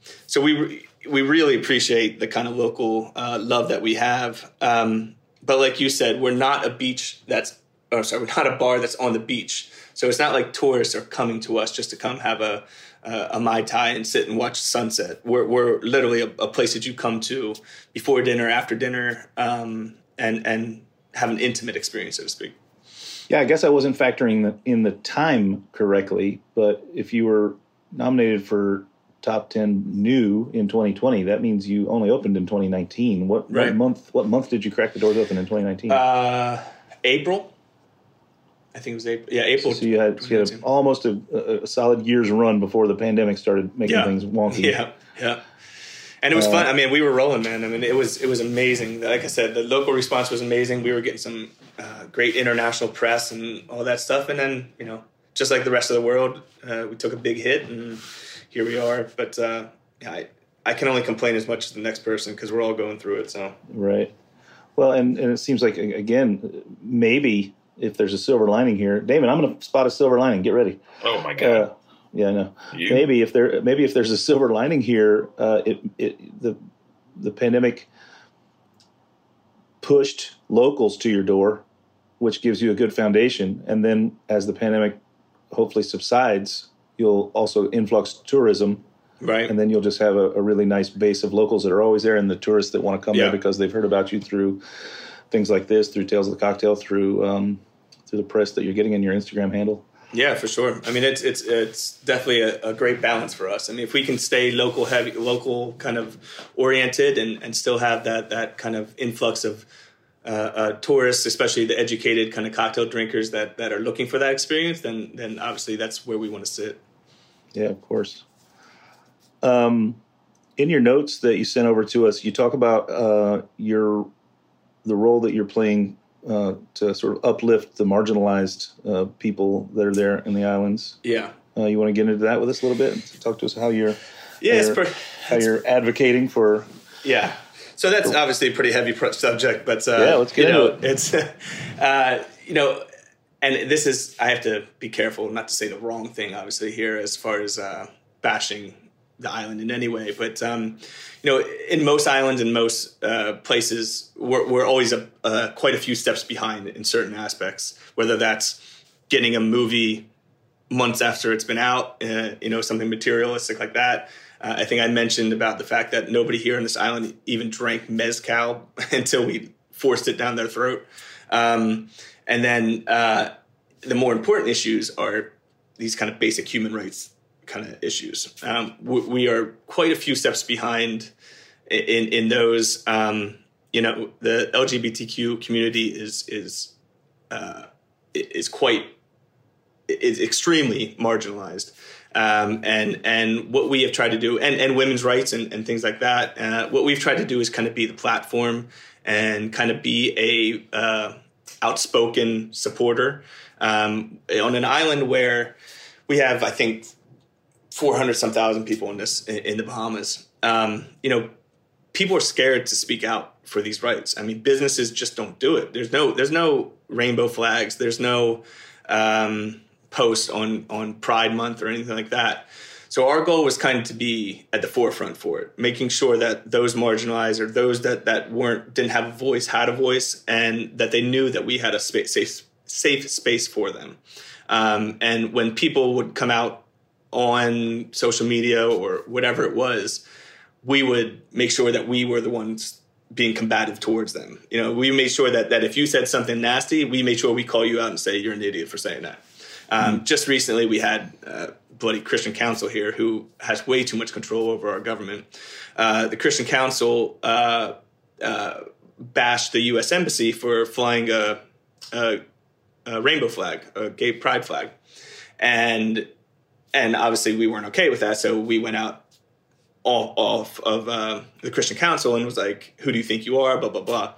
we really appreciate the kind of local love that we have. But like you said, we're not a bar that's on the beach. So it's not like tourists are coming to us just to come have a Mai Tai and sit and watch the sunset. We're literally a place that you come to before dinner, after dinner, and have an intimate experience, so to speak. Yeah, I guess I wasn't factoring in the time correctly, but if you were nominated for top 10 new in 2020. That means you only opened in 2019. What month? What month did you crack the doors open in 2019? April. I think it was April. Yeah, April. So you had almost a solid year's run before the pandemic started making things wonky. Yeah. And it was fun. I mean, we were rolling, man. I mean, it was amazing. Like I said, the local response was amazing. We were getting some great international press and all that stuff. And then, you know, just like the rest of the world, we took a big hit, and here we are. But I can only complain as much as the next person because we're all going through it. So right. Well, and it seems like, again, maybe if there's a silver lining here, Damon, I'm going to spot a silver lining. Get ready. Oh my God. Yeah, I know. Maybe if there's a silver lining here, the pandemic pushed locals to your door, which gives you a good foundation. And then as the pandemic hopefully subsides, you'll also influx tourism. Right. And then you'll just have a really nice base of locals that are always there, and the tourists that want to come there because they've heard about you through things like this, through Tales of the Cocktail, through the press that you're getting in your Instagram handle. Yeah, for sure. I mean, it's definitely a great balance for us. I mean, if we can stay local kind of oriented, and still have that kind of influx of tourists, especially the educated kind of cocktail drinkers that are looking for that experience, then obviously that's where we want to sit. Yeah, of course. In your notes that you sent over to us, you talk about the role that you're playing to sort of uplift the marginalized people that are there in the islands. Yeah. You want to get into that with us a little bit and talk to us how you're advocating for... Yeah. So that's obviously a pretty heavy subject, but... yeah, let's get into it. It's, you know, and this is... I have to be careful not to say the wrong thing, obviously, here as far as bashing the island in any way. But, you know, in most islands and most places, we're always quite a few steps behind in certain aspects, whether that's getting a movie months after it's been out, you know, something materialistic like that. I think I mentioned about the fact that nobody here on this island even drank mezcal until we forced it down their throat. And then the more important issues are these kind of basic human rights kind of issues. We are quite a few steps behind in those. You know, the LGBTQ community is extremely marginalized, and what we have tried to do, and women's rights and things like that. What we've tried to do is kind of be the platform and kind of be a outspoken supporter on an island where we have, I think, 400,000 people in the Bahamas. You know, people are scared to speak out for these rights. I mean, businesses just don't do it. There's no rainbow flags. There's no post on Pride Month or anything like that. So our goal was kind of to be at the forefront for it, making sure that those marginalized or those that didn't have a voice had a voice, and that they knew that we had a safe space for them. And when people would come out on social media or whatever it was, we would make sure that we were the ones being combative towards them. You know, we made sure that if you said something nasty, we made sure we call you out and say you're an idiot for saying that. Just recently, we had bloody Christian Council here, who has way too much control over our government. The Christian Council bashed the U.S. Embassy for flying a rainbow flag, a gay pride flag, and obviously we weren't okay with that, so we went out off of the Christian Council and was like, who do you think you are, blah, blah, blah.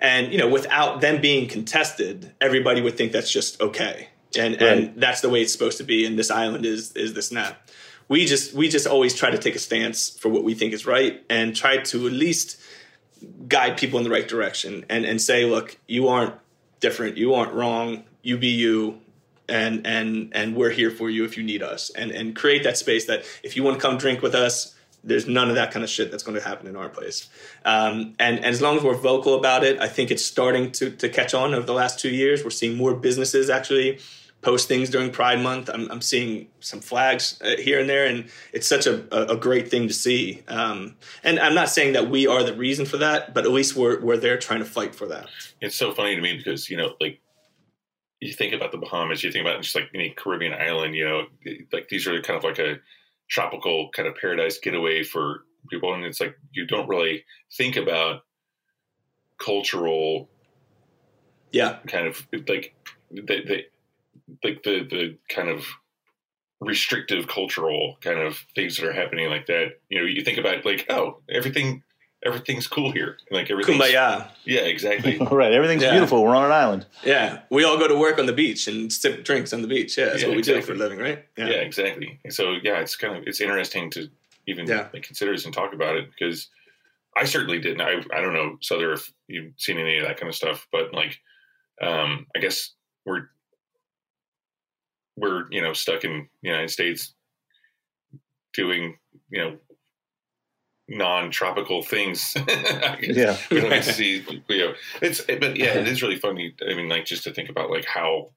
And, you know, without them being contested, everybody would think that's just okay. And that's the way it's supposed to be, and this island is this and that. We just always try to take a stance for what we think is right and try to at least guide people in the right direction and say, look, you aren't different, you aren't wrong, you be you. And we're here for you if you need us, and create that space that if you want to come drink with us, there's none of that kind of shit that's going to happen in our place. And as long as we're vocal about it, I think it's starting to catch on over the last 2 years. We're seeing more businesses actually post things during Pride Month. I'm seeing some flags here and there, and it's such a great thing to see. And I'm not saying that we are the reason for that, but at least we're there trying to fight for that. It's so funny to me because, you know, like, you think about the Bahamas, you think about just like any Caribbean island, you know, like these are kind of like a tropical kind of paradise getaway for people. And it's like, you don't really think about cultural, kind of like the kind of restrictive cultural kind of things that are happening like that. You know, you think about like, oh, everything's cool here. Like everything's kumbaya. Yeah, exactly. Right. Everything's beautiful. We're on an island. Yeah. We all go to work on the beach and sip drinks on the beach. Yeah. That's what we do for a living, right? Yeah, exactly. And so, it's kind of, it's interesting to even like, consider this and talk about it, because I certainly didn't. I don't know, Sother, if you've seen any of that kind of stuff, but like, I guess we're, stuck in the United States doing, non-tropical things. We don't get to see, it is really funny. I mean, like, just to think about like how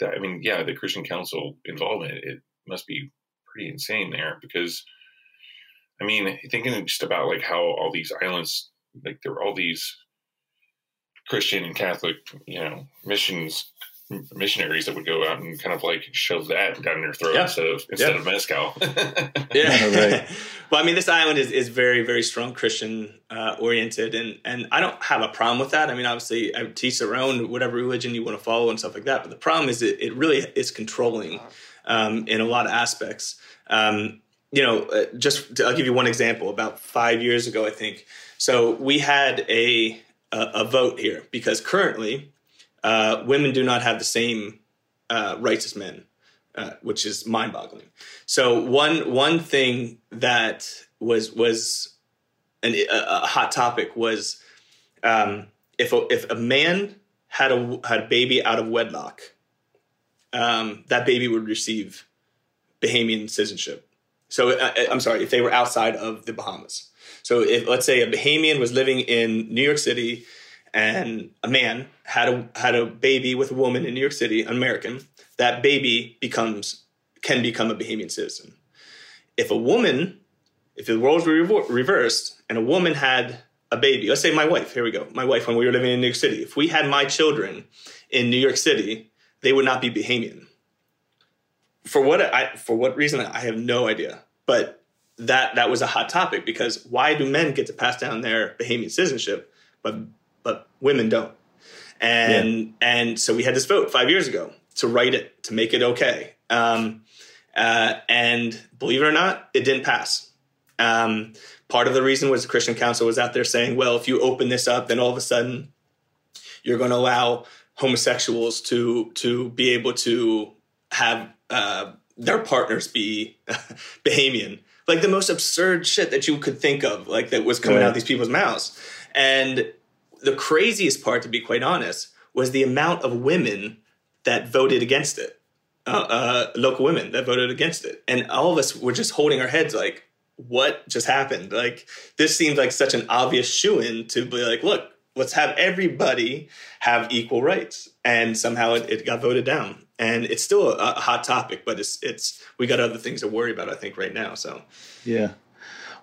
that, the Christian Council involvement, it must be pretty insane there, because thinking just about like how all these islands, like there were all these Christian and Catholic, missionaries that would go out and kind of like shove that down their throat instead of mezcal. Well, this island is very, very strong Christian oriented, and I don't have a problem with that. Obviously, I would teach their own, whatever religion you want to follow and stuff like that. But the problem is it really is controlling in a lot of aspects. I'll give you one example. About 5 years ago, I think. So we had a vote here, because currently women do not have the same rights as men, which is mind-boggling. So one thing that was a hot topic was if a man had a baby out of wedlock, that baby would receive Bahamian citizenship. So I'm sorry, if they were outside of the Bahamas. So if, let's say, a Bahamian was living in New York City, and a man had a baby with a woman in New York City, an American, that baby can become a Bahamian citizen. If the roles were reversed and a woman had a baby, let's say my wife, when we were living in New York City, if we had my children in New York City, they would not be Bahamian. For what reason, I have no idea. But that was a hot topic, because why do men get to pass down their Bahamian citizenship, but women don't? And so we had this vote 5 years ago to make it okay. And believe it or not, it didn't pass. Part of the reason was the Christian Council was out there saying, well, if you open this up, then all of a sudden you're going to allow homosexuals to be able to have their partners be Bahamian. Like the most absurd shit that you could think of, like that was coming out of these people's mouths. And the craziest part, to be quite honest, was the amount of women that voted against it, local women that voted against it. And all of us were just holding our heads like, what just happened? Like, this seemed like such an obvious shoo-in to be like, look, let's have everybody have equal rights. And somehow it got voted down. And it's still a hot topic, but it's we got other things to worry about, I think, right now. So, yeah.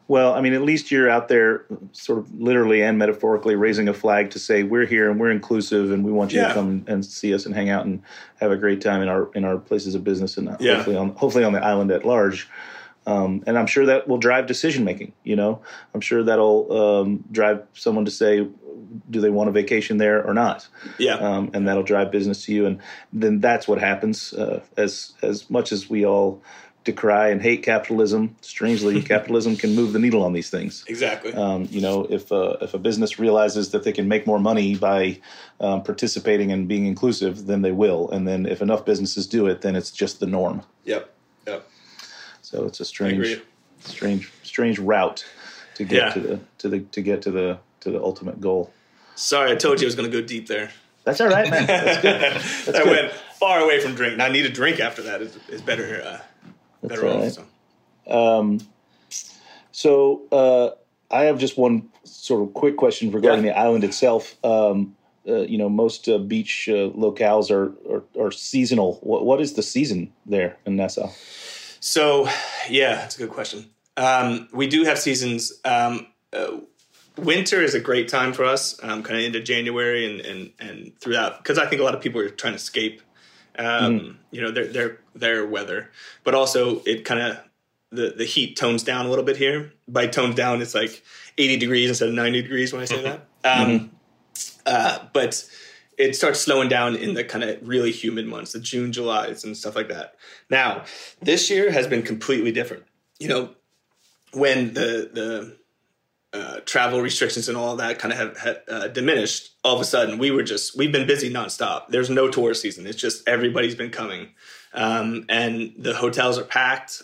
Well, at least you're out there sort of literally and metaphorically raising a flag to say we're here and we're inclusive and we want you to come and see us and hang out and have a great time in our places of business and hopefully on the island at large. And I'm sure that will drive decision making. I'm sure that'll drive someone to say, do they want a vacation there or not? Yeah. And that'll drive business to you. And then that's what happens. As much as we all decry and hate capitalism, strangely, capitalism can move the needle on these things. Exactly. If a business realizes that they can make more money by participating and being inclusive, then they will. And then if enough businesses do it, then it's just the norm. Yep. So it's a strange route to get to the ultimate goal. Sorry, I told you I was going to go deep there. That's all right, man. That's good. I went far away from drink. Now I need a drink after that. It's better. That's better right. I have just one sort of quick question regarding the island itself. Most beach locales are seasonal. What is the season there in Nassau? So, that's a good question. We do have seasons. Winter is a great time for us, kind of into January and throughout, because I think a lot of people are trying to escape their weather, but also it kind of the heat tones down a little bit here. By tones down, it's like 80 degrees instead of 90 degrees when I say that. But it starts slowing down in the kind of really humid months, the June, Julys and stuff like that. Now, this year has been completely different. You know, when the travel restrictions and all that kind of have diminished, all of a sudden we've been busy nonstop. There's no tourist season. It's just everybody's been coming. And the hotels are packed.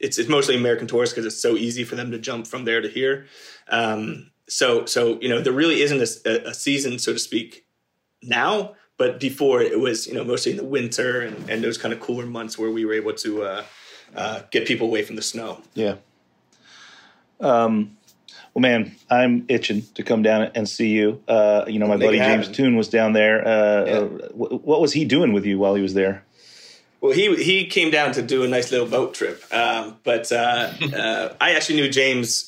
It's mostly American tourists because it's so easy for them to jump from there to here. So you know, there really isn't a season, so to speak, now. But before it was, you know, mostly in the winter and those kind of cooler months where we were able to get people away from the snow. Yeah. Well, man, I'm itching to come down and see you. You know, my buddy James Toon was down there. What was he doing with you while he was there? Well, he came down to do a nice little boat trip. I actually knew James.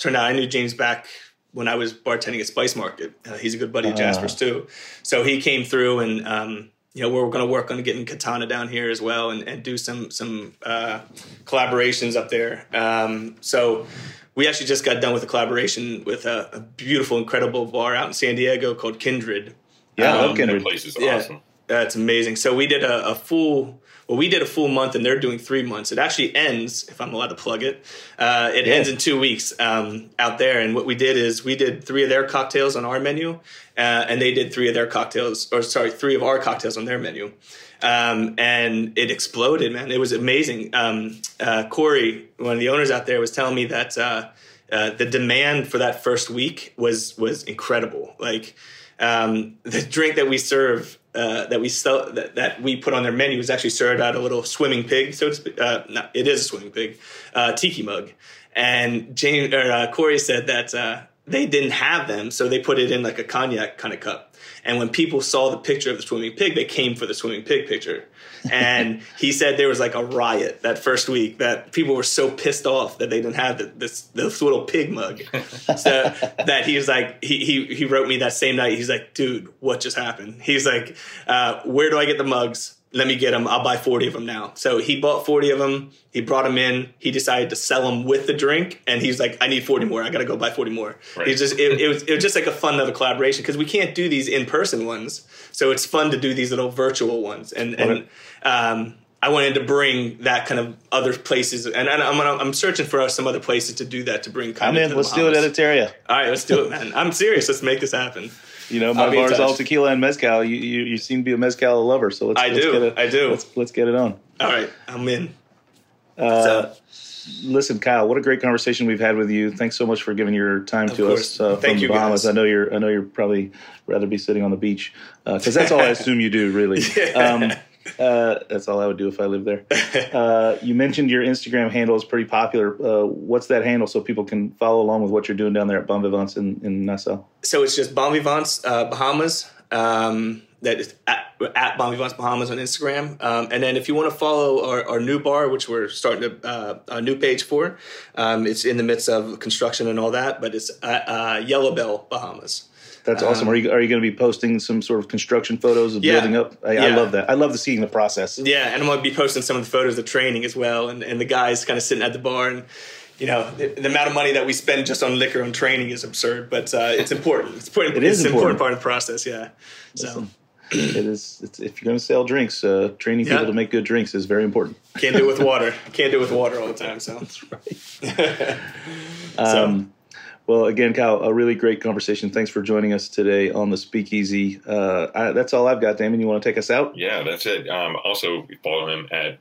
Turned out I knew James back when I was bartending at Spice Market. He's a good buddy of Jasper's too. So he came through and, you know, we're going to work on getting Katana down here as well and do some collaborations up there. So we actually just got done with a collaboration with a beautiful, incredible bar out in San Diego called Kindred. Yeah, I love Kindred. That place is awesome. That's amazing. So we did a full month, and they're doing 3 months. It actually ends, if I'm allowed to plug it, ends in 2 weeks out there. And what we did is we did three of their cocktails on our menu, and they did three of our cocktails on their menu. And it exploded, man. It was amazing. Corey, one of the owners out there, was telling me that the demand for that first week was incredible. Like the drink that we serve, that we put on their menu is actually served out a little swimming pig, so to speak. No, it is a swimming pig, tiki mug. And Corey said that they didn't have them, so they put it in like a cognac kind of cup. And when people saw the picture of the swimming pig, they came for the swimming pig picture. And he said there was like a riot that first week, that people were so pissed off that they didn't have this little pig mug. So that he was like, he wrote me that same night. He's like, dude, what just happened? He's like, where do I get the mugs? Let me get them. I'll buy 40 of them now. So he bought 40 of them. He brought them in. He decided to sell them with the drink. And he's like, I need 40 more. I got to go buy 40 more. Right. It was just like a fun little collaboration because we can't do these in-person ones. So it's fun to do these little virtual ones. And I wanted to bring that kind of other places. And I'm searching for some other places to do that, to bring kind of to the Bahamas. Let's do it at Ataria. All right, let's do it, man. I'm serious. Let's make this happen. You know, my bar is all tequila and mezcal. You seem to be a mezcal lover, so let's do. Let's get it on. All right, I'm in. Listen, Kyle, what a great conversation we've had with you. Thanks so much for giving your time to us from the Bahamas. Guys. I know you're probably rather be sitting on the beach because that's all I assume you do, really. That's all I would do if I lived there. You mentioned your Instagram handle is pretty popular. What's that handle so people can follow along with what you're doing down there at Bon Vivants in Nassau? So it's just Bon Vivants Bahamas. That is at Bon Vivants Bahamas on Instagram. And then if you want to follow our new bar, which we're starting a new page for, it's in the midst of construction and all that, but it's Yellow Bell Bahamas. That's awesome. Are you going to be posting some sort of construction photos of building up? I love that. I love seeing the process. Yeah, and I'm going to be posting some of the photos of training as well, and the guys kind of sitting at the bar. And, you know, the amount of money that we spend just on liquor and training is absurd, but it's important. It's an important part of the process, yeah. Listen, so it is. If you're going to sell drinks, training people to make good drinks is very important. Can't do it with water. Can't do it with water all the time, so. That's right. Well, again, Kyle, a really great conversation. Thanks for joining us today on the Speakeasy. That's all I've got, Damon. You want to take us out? Yeah, that's it. Also, follow him at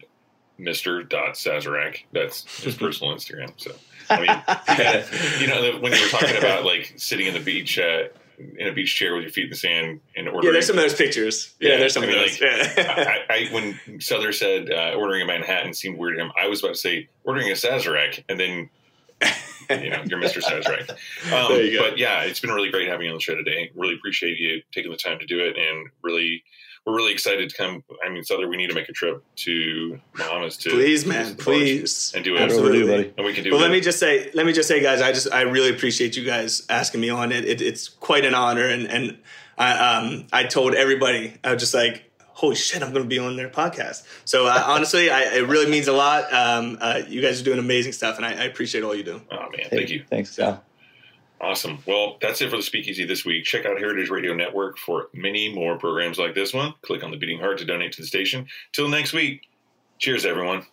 Mr. Sazerac. That's his personal Instagram. So, I mean, you know, when you were talking about like sitting in the beach in a beach chair with your feet in the sand and ordering. Yeah, there's some of those pictures. Yeah, there's some of those. Yeah. I when Sother said ordering a Manhattan seemed weird to him, I was about to say ordering a Sazerac, and then. You know, your Mr. Sazerac. But yeah, it's been really great having you on the show today. Really appreciate you taking the time to do it, and we're really excited to come. I mean, Sother, we need to make a trip to Bahamas to please, man, please, and do it. Absolutely, buddy. And we can do. Well, it. Let me just say, guys, I really appreciate you guys asking me on it. It's quite an honor, and I told everybody, I was just like, holy shit, I'm going to be on their podcast. So honestly, it really means a lot. You guys are doing amazing stuff, and I appreciate all you do. Oh, man. Thank you. Thanks, Sal. Awesome. Well, that's it for the Speakeasy this week. Check out Heritage Radio Network for many more programs like this one. Click on the beating heart to donate to the station. Till next week. Cheers, everyone.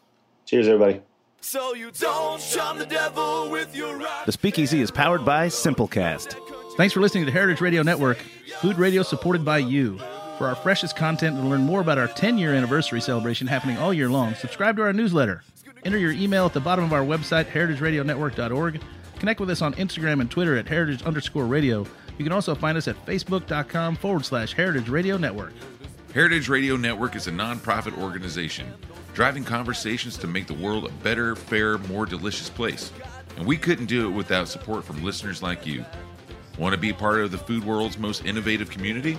Cheers, everybody. So you don't shun the devil with your right. The Speakeasy is powered by Simplecast. Thanks for listening to Heritage Radio Network, food radio supported by you. For our freshest content and to learn more about our 10-year anniversary celebration happening all year long, subscribe to our newsletter. Enter your email at the bottom of our website, heritageradionetwork.org. Connect with us on Instagram and Twitter at heritage_radio. You can also find us at facebook.com/Heritage Radio Network. Heritage Radio Network is a nonprofit organization driving conversations to make the world a better, fairer, more delicious place. And we couldn't do it without support from listeners like you. Want to be part of the food world's most innovative community?